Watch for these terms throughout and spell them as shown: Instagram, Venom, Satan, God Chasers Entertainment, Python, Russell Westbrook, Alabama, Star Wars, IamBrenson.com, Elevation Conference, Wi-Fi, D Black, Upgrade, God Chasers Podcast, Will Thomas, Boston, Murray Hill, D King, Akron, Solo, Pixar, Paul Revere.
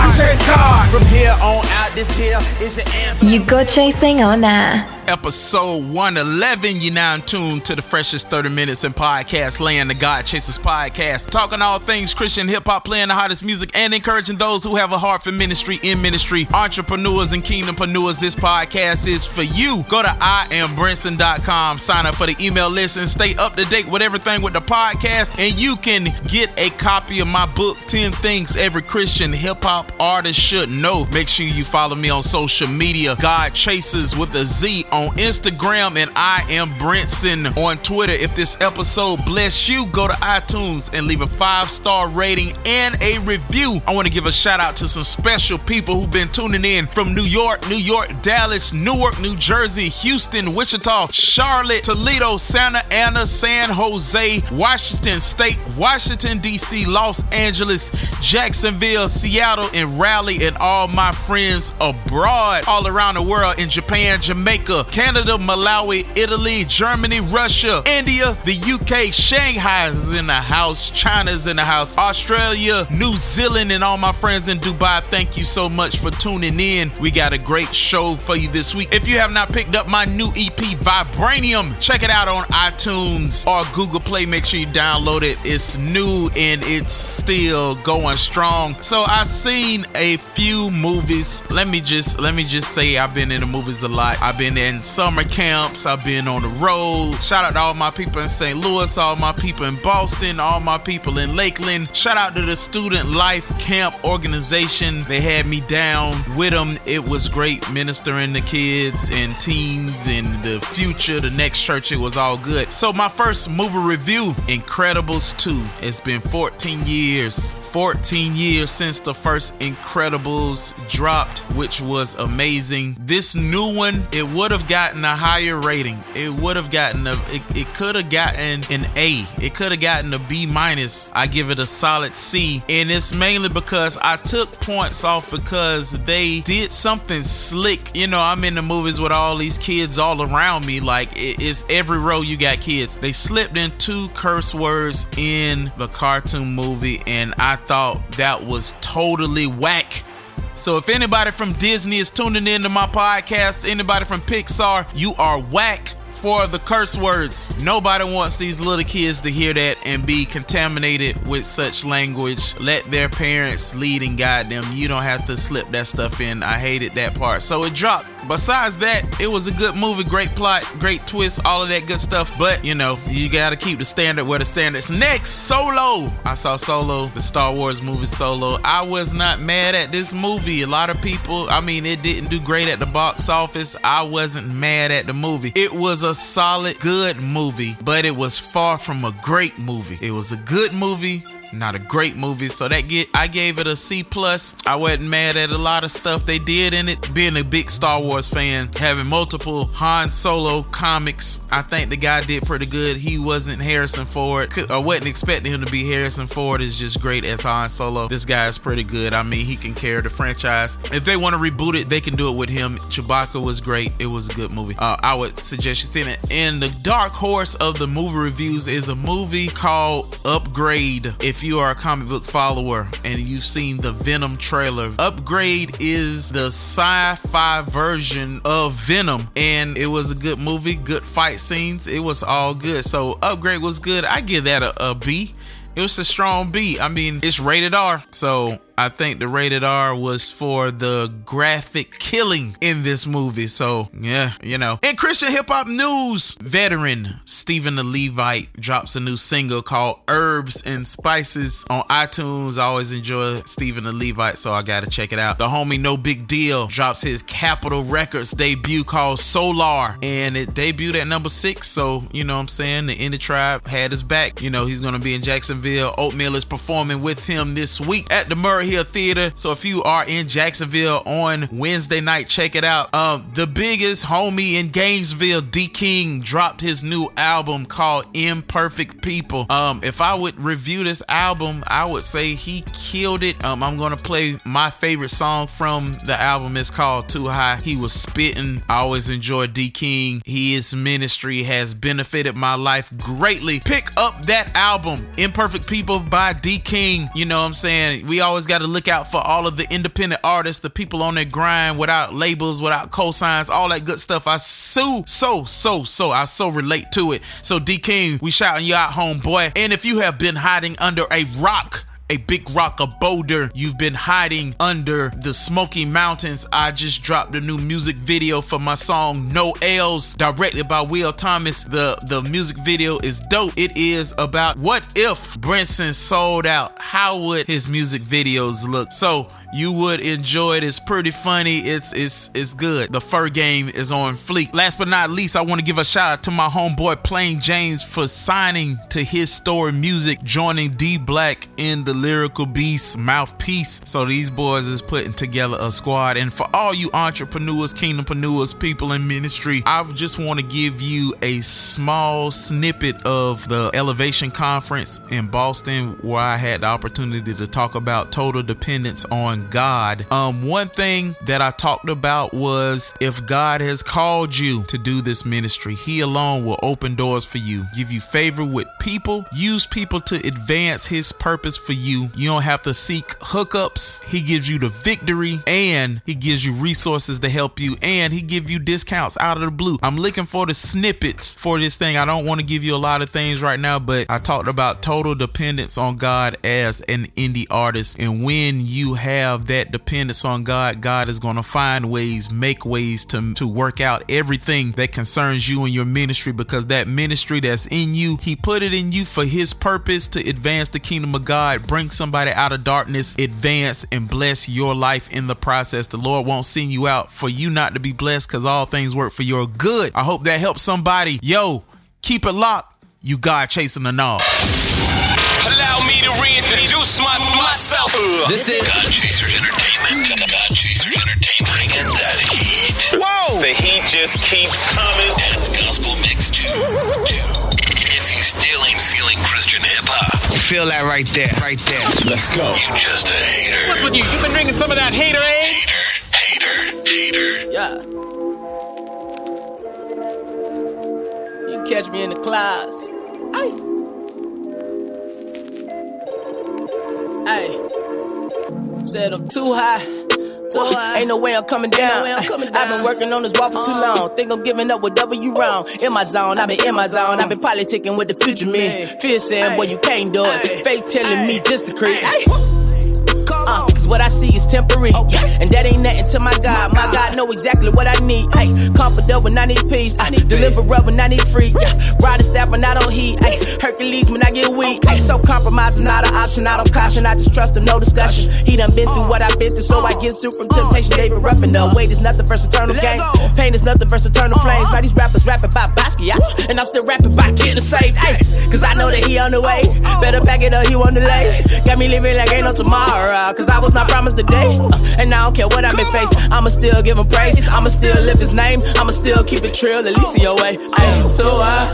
I chase God. From here on out, this here is your anthem. You go chasing or nah? Episode 111, you're now in tune to the freshest 30 minutes in podcast land, the God Chasers Podcast. Talking all things Christian hip-hop, playing the hottest music, and encouraging those who have a heart for ministry, in ministry, entrepreneurs, and kingdompreneurs. This podcast is for you. Go to IamBrenson.com, sign up for the email list, and stay up to date with everything with the podcast. And you can get a copy of my book, 10 Things Every Christian Hip-Hop Artist Should Know. Make sure you follow me on social media, God Chasers with a Z on Instagram, and I Am Brinson on Twitter. If this episode bless you, go to iTunes and leave a 5-star rating and a review. I want to give a shout out to some special people who've been tuning in from New York, Dallas, Newark, New Jersey, Houston, Wichita, Charlotte, Toledo, Santa Ana, San Jose, Washington State, Washington DC, Los Angeles, Jacksonville, Seattle, and Raleigh, and all my friends abroad, all around the world, in Japan, Jamaica, Canada, Malawi, Italy, Germany, Russia, India, the UK, Shanghai is in the house, China's in the house, Australia, New Zealand, and all my friends in Dubai. Thank you so much for tuning in. We got a great show for you this week. If you have not picked up my new EP, Vibranium, check it out on iTunes or Google Play. Make sure you download it. It's new and it's still going strong. So I've seen a few movies. Let me just say I've been in the movies a lot. I've been in summer camps, I've been on the road. Shout out to all my people in St. Louis, all my people in Boston, all my people in Lakeland. Shout out to the Student Life Camp organization. They had me down with them. It was great ministering to kids and teens and the future, the next church. It was all good. So my first movie review, Incredibles 2. It's been 14 years since the first Incredibles dropped, which was amazing. This new one, it would have gotten a higher rating. It would have gotten it could have gotten an A. It could have gotten a B minus. I give it a solid C, and it's mainly because I took points off because they did something slick. You know, I'm in the movies with all these kids all around me. Like, it's every row you got kids. They slipped in 2 curse words in the cartoon movie, and I thought that was totally whack. So if anybody from Disney is tuning into my podcast, anybody from Pixar, you are whack for the curse words. Nobody wants these little kids to hear that and be contaminated with such language. Let their parents lead and guide them. You don't have to slip that stuff in. I hated that part. So it dropped. Besides that, it was a good movie, great plot, great twist, all of that good stuff. But, you know, you gotta keep the standard where the standard's. Next, Solo. I saw Solo, the Star Wars movie Solo. I was not mad at this movie. A lot of people, I mean, it didn't do great at the box office. I wasn't mad at the movie. It was a solid, good movie, but it was far from a great movie. It was a good movie, not a great movie. So I gave it a C+. I wasn't mad at a lot of stuff they did in it. Being a big Star Wars fan, having multiple Han Solo comics, I think the guy did pretty good. He wasn't Harrison Ford. I wasn't expecting him to be Harrison Ford. Is just great as Han Solo. This guy is pretty good. I mean, he can carry the franchise. If they want to reboot it, they can do it with him. Chewbacca was great. It was a good movie. I would suggest you see it. And the dark horse of the movie reviews is a movie called Upgrade. If you are a comic book follower and you've seen the Venom trailer, Upgrade is the sci-fi version of Venom, and it was a good movie, good fight scenes, it was all good. So Upgrade was good. I give that a B. It was a strong B. I mean, it's rated R, so I think the rated R was for the graphic killing in this movie. So, yeah, you know. In Christian hip-hop news, veteran Stephen the Levite drops a new single called Herbs and Spices on iTunes. I always enjoy Stephen the Levite, so I gotta check it out. The homie No Big Deal drops his Capitol Records debut called Solar, and it debuted at number 6. So, you know what I'm saying? The Indie Tribe had his back. You know, he's gonna be in Jacksonville. Oatmeal is performing with him this week at the Murray Murray Hill Theater. So if you are in Jacksonville on Wednesday night, check it out. The biggest homie in Gainesville, D King, dropped his new album called Imperfect People. If I would review this album, I would say he killed it. I'm gonna play my favorite song from the album. It's called Too High. He was spitting. I always enjoy D King. His ministry has benefited my life greatly. Pick up that album, Imperfect People by D King. You know what I'm saying? We always got to look out for all of the independent artists, the people on their grind without labels, without cosigns, all that good stuff. I so relate to it. So D King, we shouting you out, homeboy. And if you have been hiding under a rock, a big rock, a boulder, you've been hiding under the Smoky Mountains, I just dropped a new music video for my song No L's, directed by Will Thomas. The music video is dope. It is about what if Brinson sold out, how would his music videos look? So you would enjoy it. It's pretty funny. It's good. The fur game is on fleek. Last but not least, I want to give a shout out to my homeboy Plain James for signing to His Story Music, joining D Black in the Lyrical Beast mouthpiece. So these boys is putting together a squad. And for all you entrepreneurs, kingdompreneurs, people in ministry, I just want to give you a small snippet of the Elevation Conference in Boston, where I had the opportunity to talk about total dependence on God. One thing that I talked about was, if God has called you to do this ministry, He alone will open doors for you, give you favor with people, use people to advance His purpose for you. You don't have to seek hookups. He gives you the victory, and He gives you resources to help you, and He give you discounts out of the blue. I'm looking for the snippets for this thing. I don't want to give you a lot of things right now, but I talked about total dependence on God as an indie artist. And when you have that dependence on God, God is going to find ways, make ways to work out everything that concerns you and your ministry, because that ministry that's in you, He put it in you for His purpose to advance the kingdom of God, bring somebody out of darkness, advance and bless your life in the process. The Lord won't send you out for you not to be blessed, because all things work for your good. I hope that helps somebody. Yo, keep it locked. You God chasing and all. Allow me to reintroduce myself. This is God Chasers Entertainment. God Chasers Entertainment. Bringing that heat. Whoa! The heat just keeps coming. And it's Gospel Mix 2. If you still ain't feeling Christian hip-hop, feel that right there. Right there. Let's go. You just a hater. What's with you? You've been drinking some of that hater, eh? Hater. Yeah. You can catch me in the clouds. Aye. Ay, said I'm too high. Ain't no way I'm coming down. I've been working on this wall for too long. Think I'm giving up with W round. In my zone, I've been in my zone. I've been politicking with the future man. Fear saying, boy, you can't do it. Fake telling me just to creep. Cause what I see is temporary, and that ain't nothing to my God. My God know exactly what I need. Comfort up when I need peace, deliver up when I need free. Ride a staff when I don't heat, Hercules when I get weak. So compromise is not an option. I don't caution, I just trust him, no discussion. He done been through what I've been through, so I get through from temptation. David Ruffin up. Weight is nothing versus eternal gain. Pain is nothing versus eternal flames. All these rappers rapping by Basquiat, and I'm still rapping by getting saved. Cause I know that He on the way. Better pack it up, He on the lay. Got me living like ain't no tomorrow. Cause I was not promised today, and I don't care what I've been faced. I'ma still give Him praise, I'ma still lift His name, I'ma still keep it trill, at least in your way. Ain't too high,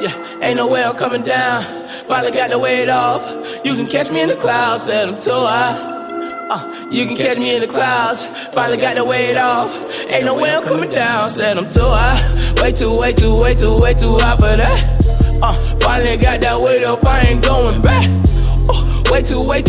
yeah, ain't no way I'm coming down. Finally got the weight off, you can catch me in the clouds. Said I'm too high, you can catch me in the clouds. Finally got the weight off, ain't no way I'm coming down. Said I'm too high, way too high for that. Finally got that weight off, I ain't going back. Way too high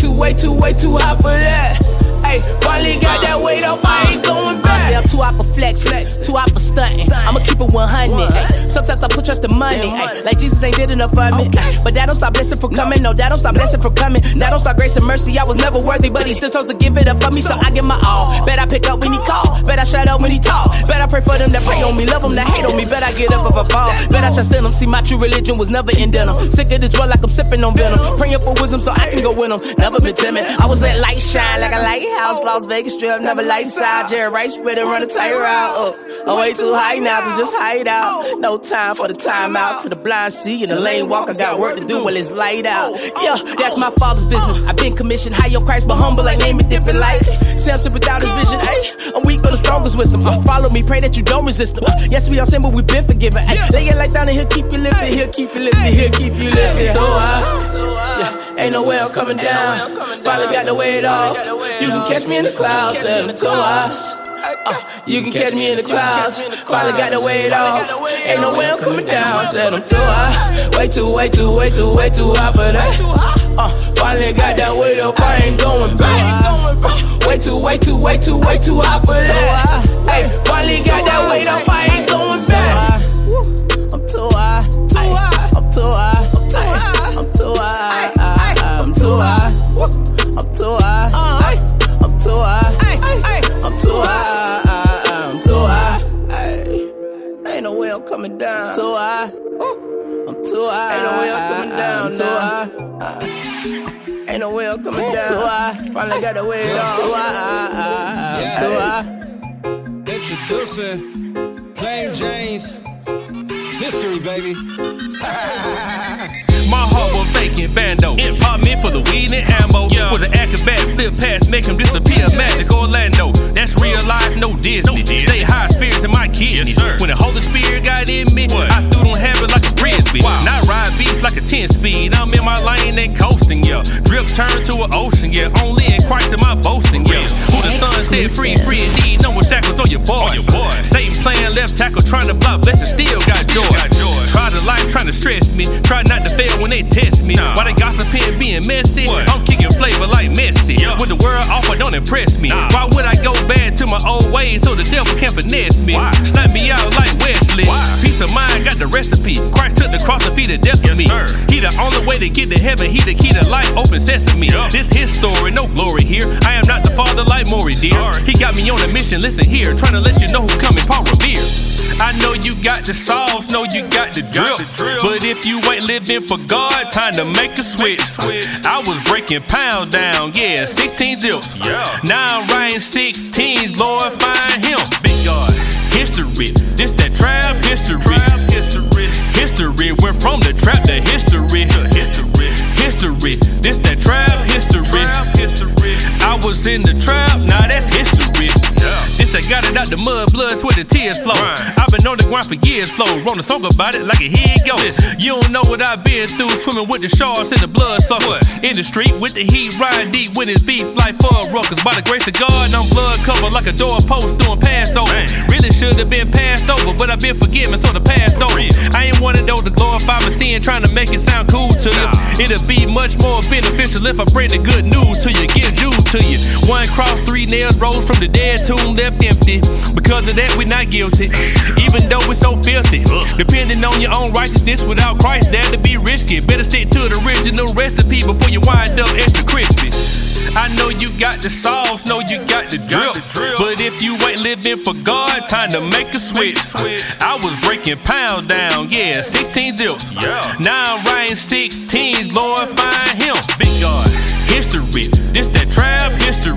for that. Ayy, finally got that weight up, I ain't going back. I say I'm too high for flex, too high for stunting. I'ma keep it 100. Ay, sometimes I put trust in money. Ay, like Jesus ain't did enough for me. Ay, but that don't stop blessing from coming. No, that don't stop blessing from coming. That don't stop grace and mercy. I was never worthy, but He still chose to give it up for me. So I give my all. Bet I pick up when He call. Bet I shout out when He talk. Bet I pray for them that pray on me. Love them that hate on me. Bet I get up if I fall. Bet I trust in them. See, my true religion was never in denim. Sick of this world like I'm sipping on venom. Praying for wisdom so I can go with them. Never been timid. I was at light shine like a lighthouse. Las Vegas strip. Never light side. Jerry Rice with it. run a tight route. I'm way too high now to just hide out. No time for the timeout. To the blind see in the lane walk. I got work to do while it's light out. Yeah, that's my father's business. I've been commissioned high on Christ, but humble like name it different light. Samson without his vision, ayy. I'm weak, but the strongest wisdom. Follow me, pray that you don't resist them. Yes, we all sin, but we've been forgiven. Lay your light down and he'll keep you lifted. He'll keep you lifted. He'll keep you lifted. So I. Ain't no way I'm coming down. Finally got the weight off. You can catch me in the clouds, seven to you can catch me in the clouds. Finally got the weight off. Ain't no way I'm coming down, said I'm too high. Way too, way too, way too, way too high for that. Finally got that weight up. I ain't going back. Way too, way too, way too, way too high for that. Hey, finally got that weight up. I ain't going back. I'm too high. I'm too high. I'm too high. I'm too high. I'm too high. I'm too high. I'm too high. Ain't no way I'm coming down. Too high. I'm too high. Ain't no way I'm coming down. Too high. Ain't no way I'm coming down. Too high. Finally got the way off. Too high. Too high. Introducing Plain James. History, baby. My heart was vacant, bando. Pop me for the weed and ammo. Yeah. Was an acrobat, flip pass, make him disappear. Magic Orlando. That's real life, no Disney. Stay high spirits in my kids. Yes, when the Holy Spirit got in me, what? I threw them heaven like a frisbee. Wow. Now I ride beats like a 10-speed. I'm in my lane and coasting, yeah. Drip turned to an ocean, yeah. Only in Christ am I boasting, yeah. Who the sun said free, free indeed. No more shackles on your boy. Satan playing left tackle, trying to block blessing, still got joy. Try to life, trying to stress me. Try not to fail when they test me. Why they gossiping, being messy? What? I'm kicking flavor like Messi. Yeah. With the world off, I don't impress me. Nah. Why would I go bad to my old ways so the devil can't finesse me? Why? Snap me out like Wesley. Why? Peace of mind, got the recipe. Christ took the cross to feed the death of me. Sir. He the only way to get to heaven. He the key to life, open sesame. Yeah. This his story, no glory here. I am not the father like Maury, dear. Sorry. He got me on a mission, listen here. Trying to let you know who coming, Paul Revere. I know you got the sauce, know you got the drill. But if you ain't living for God, time to make a switch. I was breaking pounds down, yeah, 16 zills. Now I'm writing 16s, Lord, find him. Big God, history, this that trap history. History went from the trap to history. History, this that trap history. I was in the trap, now that's history. This I got it out the mud, blood, sweat, and tears flow. I've been on the ground for years, flow. Wrote a song about it like a head go. You don't know what I've been through, swimming with the sharks and the blood suckers. In the street with the heat, riding deep when it's beef, like fog ruckers. By the grace of God, I'm blood covered like a doorpost doing Passover. Really should have been passed over, but I've been forgiven, so the past over. I ain't one of those to glorify my sin, trying to make it sound cool to you. It'll be much more beneficial if I bring the good news to you, give news to you. One cross, three nails, rose from the dead, tomb left empty. Because of that, we're not guilty, even though we're so filthy. Depending on your own righteousness without Christ, that'd be risky. Better stick to the original recipe before you wind up extra crispy. I know you got the sauce, know you got the drill. But if you ain't living for God, time to make a switch. I was breaking pounds down, yeah, 16 zills. Now I'm writing 16s, Lord, find him. Big God, history, this that trap history.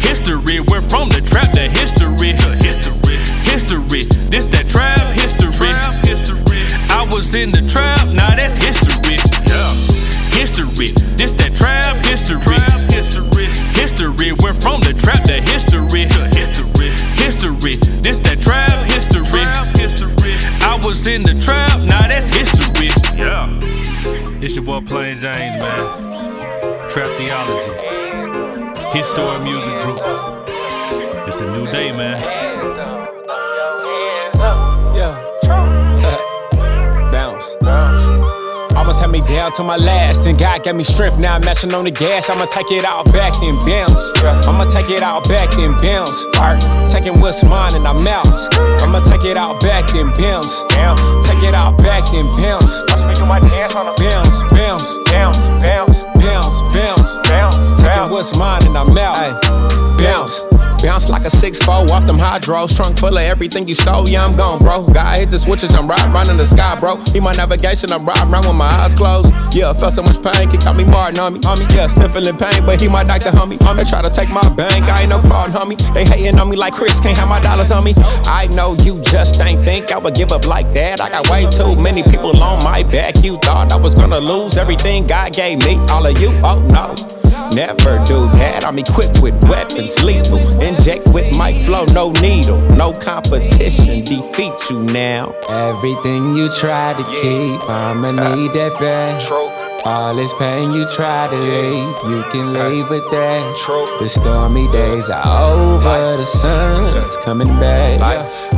History, we're from the trap to history. History, this that trap history. I was in the trap, now that's history. History, this that trap history. History, we're from the trap to history. History, this that trap history. I was in the trap, now that's history. Yeah. It's your boy Plain James, man. Trap theology. History Music Group. It's a new day, man. Bounce. Almost had me down to my last, and God gave me strength. Now I'm mashing on the gas. I'ma take it all back and bounce. I'ma take it all back and bounce. Taking what's mine and I'm out. I'ma take it all back and bounce. Take it all back and bounce. I'm making my dance on a bounce, bounce, bounce, bounce, bounce, bounce, bounce. Taking what's mine and I'm out. Bounce. bounce like a 6-4 off them hydros. Trunk full of everything you stole, yeah, I'm gone, bro. Gotta hit the switches, I'm right running the sky, bro. Need my navigation, I'm right round with my eyes closed. Yeah, felt so much pain, kick out me Martin on me, yeah, still feeling pain, but he my doctor, homie. They try to take my bank, I ain't no pardon, homie. They hating on me like Chris, can't have my dollars, homie. I know you just ain't think I would give up like that. I got way too many people on my back. You thought I was gonna lose everything God gave me, all of you, oh no. Never do that, I'm equipped with weapons, lethal. Inject with mic flow, no needle. No competition, defeat you now. Everything you try to keep, I'ma need that back. All this pain you try to leave, you can leave with that. The stormy days are over, the sun's coming back.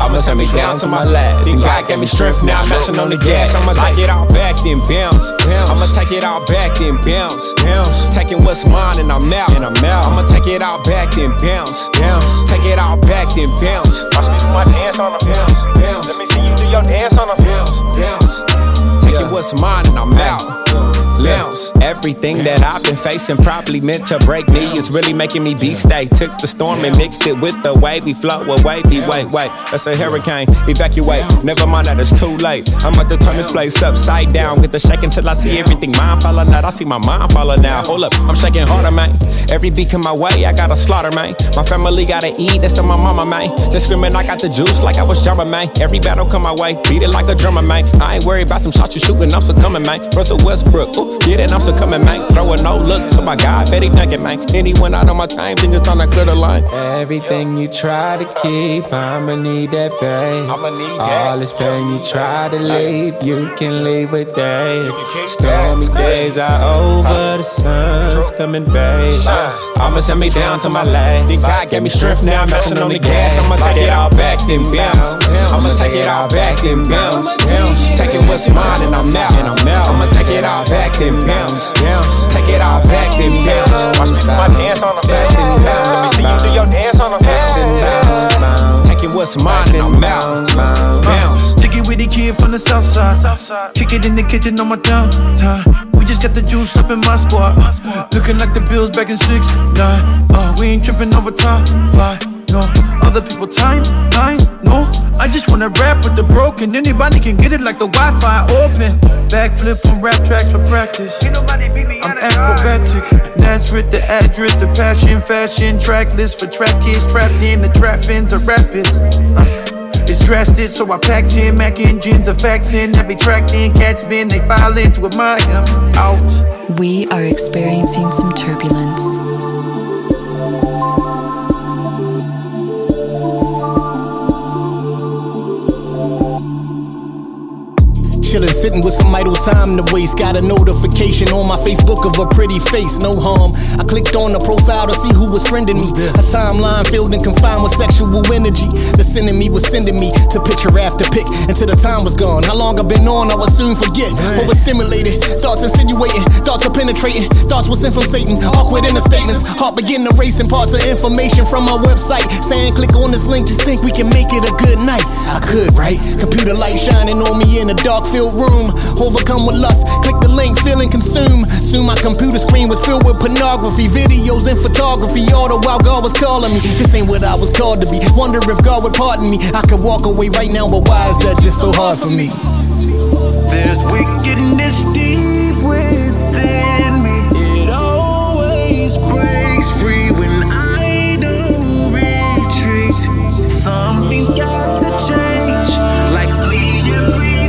I'ma send me down to my last. Then God gave me strength, now I'm messing on the gas. I'ma take it all back, then bounce. I'ma take it all back, then bounce. Taking what's mine and I'm out. I'ma take it all back, then bounce. Take it all back, then bounce. Watch me do my dance on the bounce. Let me see you do your dance on the bounce. Taking what's mine and I'm out. Everything that I've been facing probably meant to break me. It's really making me be stay. Took the storm and mixed it with the wave. We float away, be wait, that's a hurricane, evacuate. Never mind that, it's too late. I'm about to turn this place upside down. Get the shake until I see everything mind falling out. I see my mind falling out. Hold up, I'm shaking harder, man. Every beat come my way, I gotta slaughter, man. My family gotta eat, that's on my mama, man. They're screaming, I got the juice like I was drama, man. Every battle come my way, beat it like a drummer, man. I ain't worried about them shots you shooting, I'm succumbing, man. Russell Westbrook, ooh. Get it, I'm still coming, man. Throw a no look to my God, Betty Duncan, man. Anyone out on my time, then just tryna clear the line. Everything you try to keep, I'ma need that, babe. All this pain you try to leave, you can leave with that. Stormy days are over, the sun's coming, babe. I'ma send me down to my last. Then God gave me strength, now I'm messing on the gas. I'ma take it all back, then bounce. I'ma take it all back, then bounce. Taking what's mine and I'm out. I'ma take it all back, then bounce. Take it all back, then bounce. Watch me do my dance on the back, then bounce. Let me see you do your dance on the back, then bounce. Taking what's mine and I'm out. Bounce. Check it with the kid from the south side. Kick it in the kitchen on my downtown. We just got the juice up in my squad. Looking like the Bills back in 6'9". We ain't tripping over top 5. No, other people time, no. I just wanna rap with the broken. Anybody can get it like the Wi-Fi open. Backflip on rap tracks for practice. I'm acrobatic. That's with the address, the passion, fashion, track list for track kids trapped in the trap ends of rapids. It's drastic, so I packed in Mac engines, a fax in every track in cats been, they file into a mine. I'm out. We are experiencing some turbulence. Chillin', sitting with some idle time to waste. Got a notification on my Facebook of a pretty face, no harm. I clicked on the profile to see who was friending me. A timeline filled and confined with sexual energy. The sending me was sending me to picture after pic until the time was gone. How long I've been on, I would soon forget. What was stimulated, thoughts insinuating, thoughts are penetrating, thoughts was sent from Satan. Awkward in the statements, heart begin to race and parts of information from my website saying click on this link, just think we can make it a good night. I could, right? Computer light shining on me in the dark field. Room, overcome with lust, click the link, feeling consumed. Soon my computer screen was filled with pornography, videos and photography, all the while God was calling me. This ain't what I was called to be. Wonder if God would pardon me. I could walk away right now, but why is that just so hard for me? There's wickedness deep within me. It always breaks free when I don't retreat. Something's got to change, like flee every time.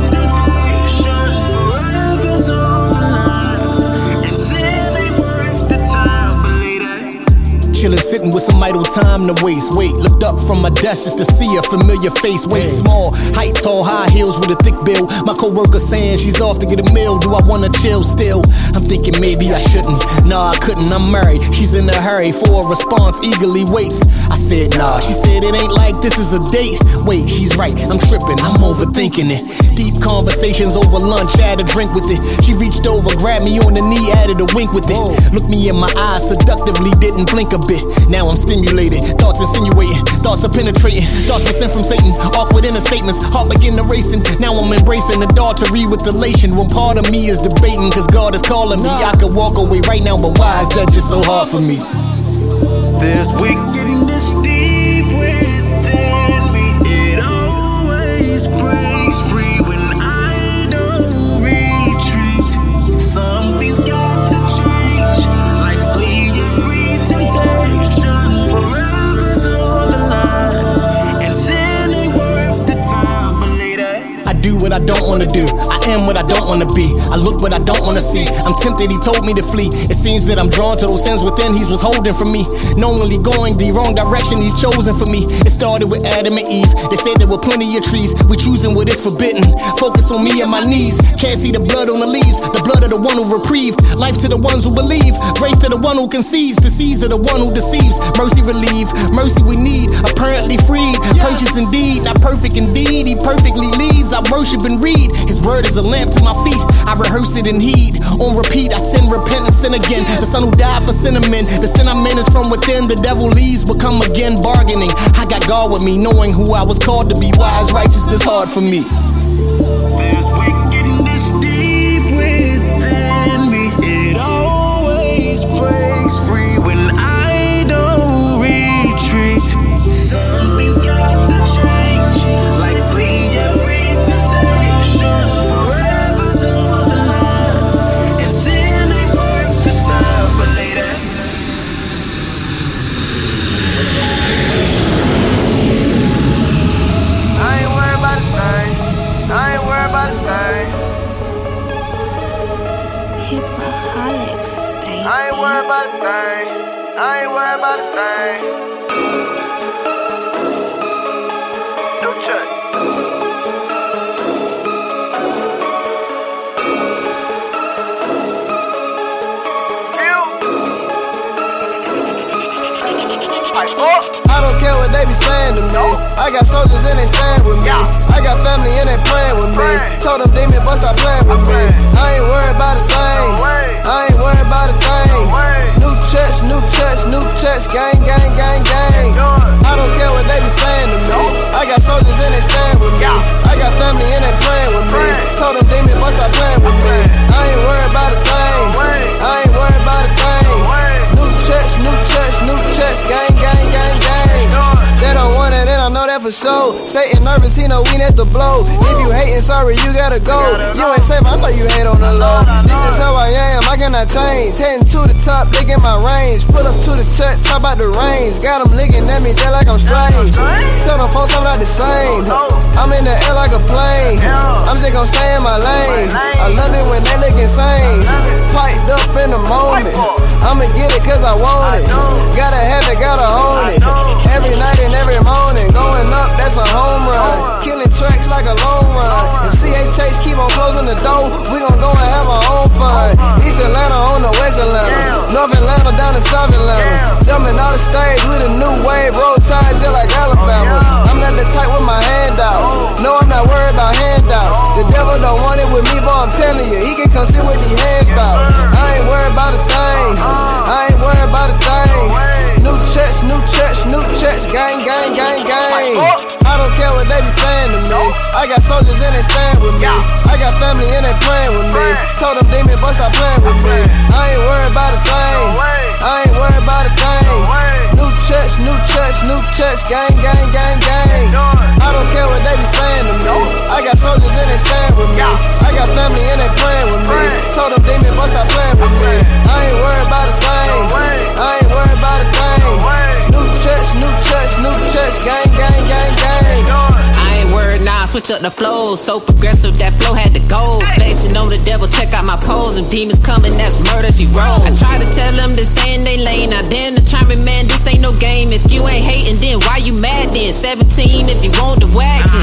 Chillin', sitting with some idle time to waste. Wait, looked up from my desk just to see a familiar face. Waist small, height tall, high heels with a thick build. My co-worker saying she's off to get a meal. Do I wanna chill still? I'm thinking maybe I shouldn't. Nah, I couldn't, I'm married. She's in a hurry for a response, eagerly waits. I said nah, she said it ain't like this is a date. Wait, she's right, I'm tripping, I'm overthinking it. Deep conversations over lunch, had a drink with it. She reached over, grabbed me on the knee, added a wink with it. Looked me in my eyes, seductively didn't blink a bit. Now I'm stimulated, thoughts insinuating, thoughts are penetrating, thoughts were sent from Satan. Awkward inner statements, heart begin to racing. Now I'm embracing adultery with elation. When part of me is debating, cause God is calling me. I could walk away right now, but why is that just so hard for me? There's wickedness deep. wanna do. I am what I don't wanna be. I look what I don't wanna see. I'm tempted, he told me to flee. It seems that I'm drawn to those sins within he's withholding from me. Knowingly going the wrong direction he's chosen for me. It started with Adam and Eve. They said there were plenty of trees. We're choosing what is forbidden. Focus on me and my knees. Can't see the blood on the leaves. The blood of the one who reprieved. Life to the ones who believe. Grace to the one who concedes. The seeds of the one who deceives. Mercy relieve. Mercy we need. Apparently freed. Purchase indeed. Not perfect indeed. He perfectly leads. I worship and read. His word is a lamp to my feet. I rehearse it and heed. On repeat, I sin, repent, and sin again. The son who died for sin of men. The sin I'm in is from within. The devil leaves, but come again bargaining. I got God with me, knowing who I was called to be. Why is righteousness hard for me? There's wicked in this deep within me. It always breaks free when I don't retreat. Something's got to change. Like flee every temptation. I ain't worried about a thing. No check. I don't care what they be saying to me. I got soldiers and they stand with me. I got family and they playing with me. Told them demons but stop playing with me. I ain't worried about a thing. I ain't worried about a thing. New church, new church, new church. Gang, gang, gang, gang. I don't care what they be saying to me. I got soldiers and they stand with me. I got family and they playing with me. Told them demons but stop playing with me. I ain't worried about a thing. I ain't worried about a thing. New church, new church, new church. Gang, gang, gang, gang. They don't want it, they don't know that for sure. Satan nervous, he know we next to blow. If you hatin', sorry, you gotta go. You ain't safe, I know you hate on the low. This is how I am, I cannot change. Heading to the top, big in my range. Pull up to the church, top out the range. Got them licking at me, they like I'm strange. Tell them folks I'm not the same. I'm in the air like a plane. I'm just gon' stay in my lane. I love it when they look insane. Piped up in the moment. I'ma get it cause I want it. Gotta have it, gotta own it. Every night and every morning, going up, that's a home run. Killing tracks like a long run. If CA Chase keep on closing the door, we gon' go and have our own fun. East Atlanta on the West Atlanta, North Atlanta down to South Atlanta. Jumping out of stage with a new wave, road tide just like Alabama. I'm not the type with my hand out. No, I'm not worried about handouts. The devil don't want it with me, but I'm telling you, he can come sit with these hands bout. I ain't worried about a thing. I ain't worried about a thing. New church, new church, new church. Gang, gang, gang, gang. I don't care what they be saying to me. I got soldiers and they stand with me. I got family and they playing with me. Told them demons but stop playing with me. I ain't worried about a thing. I ain't worried about a thing. New church, new church, new church. Gang, gang, gang, gang. I don't care what they be saying to me. I got soldiers and they stand with me. I got family and they playing with me. Told them demons but stop playing with me. I ain't worried about a thing. I ain't worried about a thing. New church, new church, new church. Gang, gang, gang, gang. I ain't worried now. Switch up the flow. So progressive that flow had to go. Flashing on the devil. Check out my pose. If demons coming, that's murder. She roll. I try to tell them to stay in they lane. I damn determined, man. This ain't no game. If you ain't hating, then why you mad then? 17 if you want the waxing.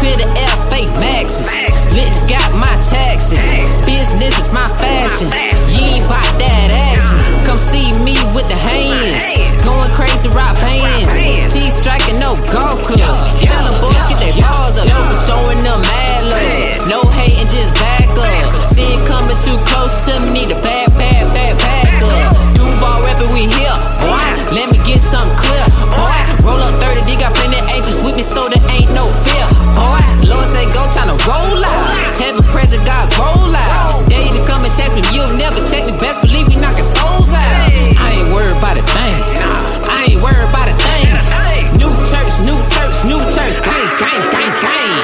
Coulda F fake maxes. Bitch got my taxes. Business is my fashion. You ain't bought that action. Come see me with the hands. Going crazy, rock bands. T striking no golf clubs. Tell them boys get their paws up. Joker showing them mad love. No hating, just back up. See it coming too close to me. Need a bad, bad, bad, back up. Duval rapping, we here. Boy, let me get something clear. Boy, roll up 30. D got plenty angels with me, so there ain't no fear. Boy, Lord say go time to roll out. Heaven present, God's roll out. Day to come and check me, you'll never check me. Best believe we knocking those out. I ain't worried about a thing. I ain't worried about a thing. New church, new church, new church. Gang, gang, gang, gang.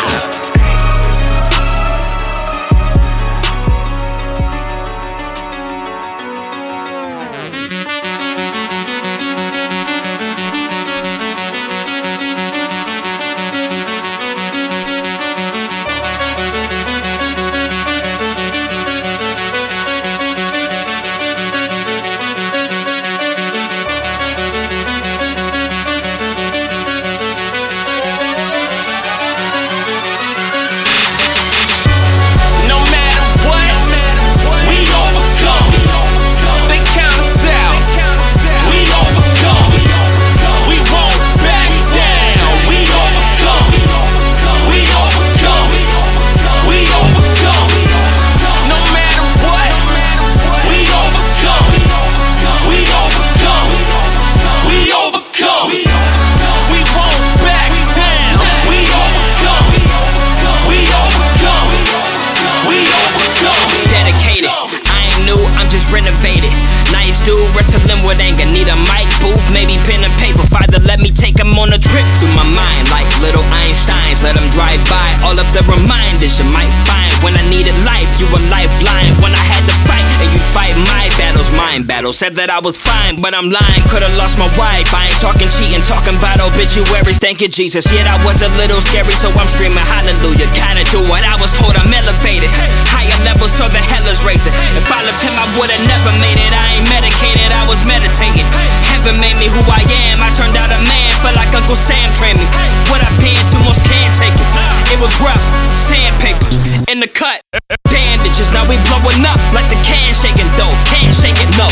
it ain't gonna need a mic booth, maybe pen and paper. Father, let me take him on a trip through my mind. Like little Einsteins, let him drive by. All of the reminders you might find. When I needed life, you were lifeline. When I had to fight, and you fight my battles, mind battles. Said that I was fine, but I'm lying. Could've lost my wife, I ain't talking cheating. Talking about obituaries, thank you Jesus. Yet I was a little scary, so I'm streaming hallelujah. Kinda do what I was told, I'm elevated. Higher levels, so the hell is racing. If I left him, I would've never made it. I ain't medicated, I was meditating. Heaven made me who I am, I turned out a man. Felt like Uncle Sam trained me. What I've been through most can't take it. It was rough, sandpaper, in the cut. Bandages, now we blowing up like the can shaking though. Can't shake it, no.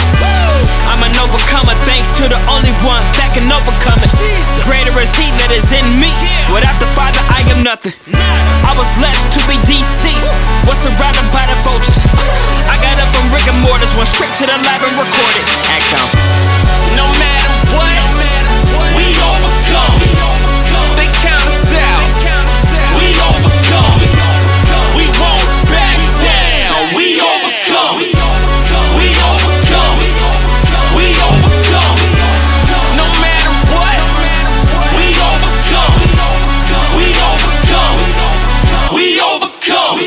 I'm an overcomer, thanks to the only one that can overcome it. Greater is he that is in me. Without the Father, I am nothing. I was left to be deceased. Was surrounded by the vultures. I got up from rigor mortis, went straight to the lab and recorded. Act out. No matter what, we overcome. They count us out. We overcome. We won't back down. We overcome. We overcome. We overcome. No matter what, we overcome. We overcome. We overcome.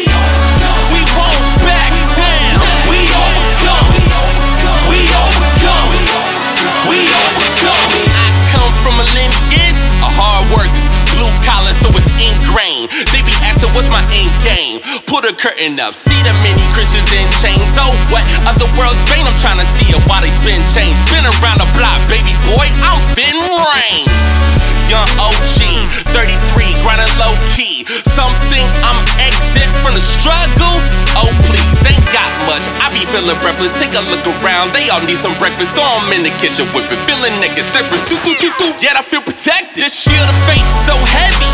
So it's ingrained. They be asking what's my end game. Put a curtain up, see the many Christians in chains. Oh what, other world's pain, I'm trying to see it while they spin chains. Been around the block, baby boy, I'm been rain. Young OG, 33, grinding low key. Some think I'm exit from the struggle. Oh please, ain't got much, I be feeling breathless. Take a look around, they all need some breakfast. So I'm in the kitchen whipping, feeling naked. Slippers, do do do do, yet I feel protected. This shield of faith so heavy.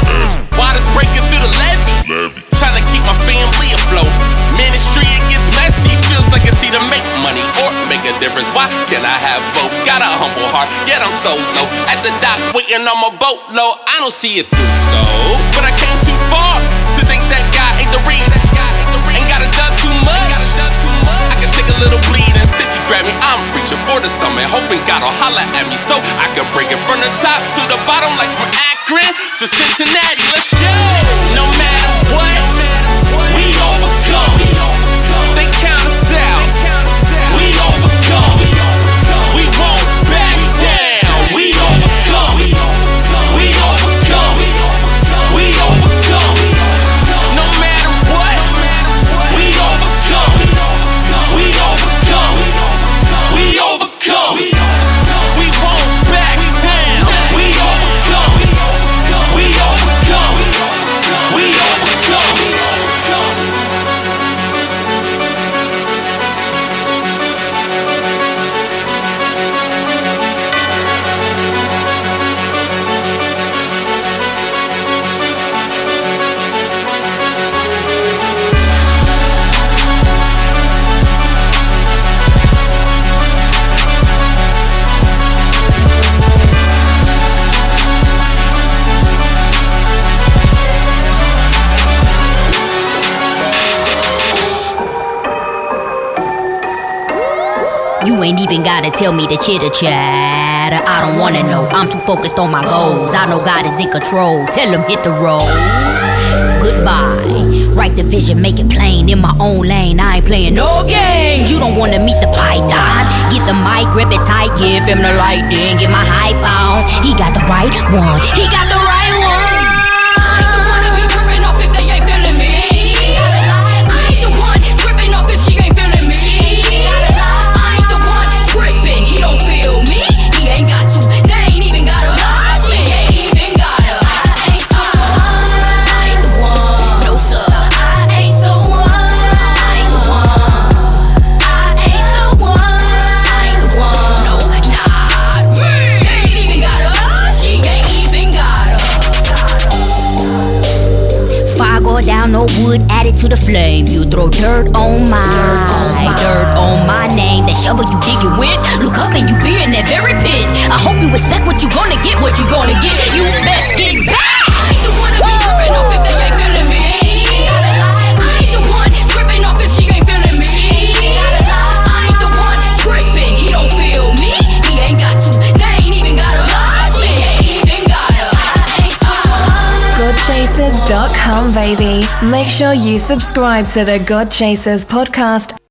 Water's breaking through the levee. Trying to keep my family afloat. Ministry, it gets messy. Feels like it's either make money or make a difference. Why can't I have both? Got a humble heart, yet I'm so low. At the dock, waiting on my boat low. I don't see it through scope. But I came too far to think that God ain't the reason. Ain't gotta done too much. I can take a little bleed and city grab me. I'm reaching for the summit, hoping God will holler at me so I can break it from the top to the bottom like from Akron to Cincinnati. Let's go. No matter what, we overcome. They count us out. We overcome. We won't back down. We overcome. We overcome. We overcome. No matter what, we overcome. We overcome. We overcome. We won't back down. We overcome. We overcome. We overcome. You ain't even gotta tell me the chitter chatter. I don't wanna know, I'm too focused on my goals. I know God is in control, tell him hit the road. Goodbye, write the vision, make it plain. In my own lane, I ain't playing no games. You don't wanna meet the python. Get the mic, grip it tight, give him the light. Then get my hype on, he got the right one. He got the right one. I ain't the one to be tripping off if they ain't feeling me. I ain't the one tripping off if she ain't feeling me. He don't feel me, he ain't got to, they ain't even got a lie, she ain't even got a, I ain't the one, no sir, I ain't the one, I ain't the one, I ain't the one, I ain't the one, no, not me, they ain't even got a lie, she ain't even got a. Fire go down, no wood, add it to the flame, you throw dirt on my, name, that shovel you digging with. Look up and you be in that very pit. I hope you expect what you gonna get, what you gonna get. You best get back. I ain't the one to be tripping off if they ain't feeling me. I ain't the one tripping off if she ain't feeling me. I ain't the one tripping. He don't feel me. He Come, baby. Make sure you subscribe to the God Chasers Podcast.